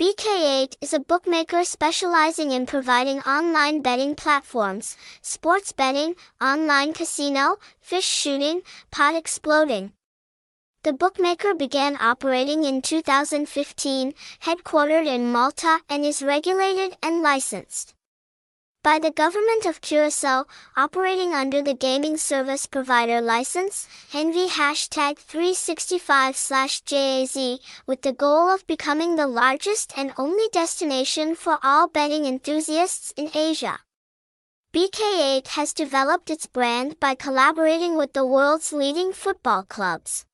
BK8 is a bookmaker specializing in providing online betting platforms, sports betting, online casino, fish shooting, pot exploding. The bookmaker began operating in 2015, headquartered in Malta, and is regulated and licensed by the government of Curacao, operating under the Gaming Service Provider License, NV #365/JAZ, with the goal of becoming the largest and only destination for all betting enthusiasts in Asia. BK8 has developed its brand by collaborating with the world's leading football clubs.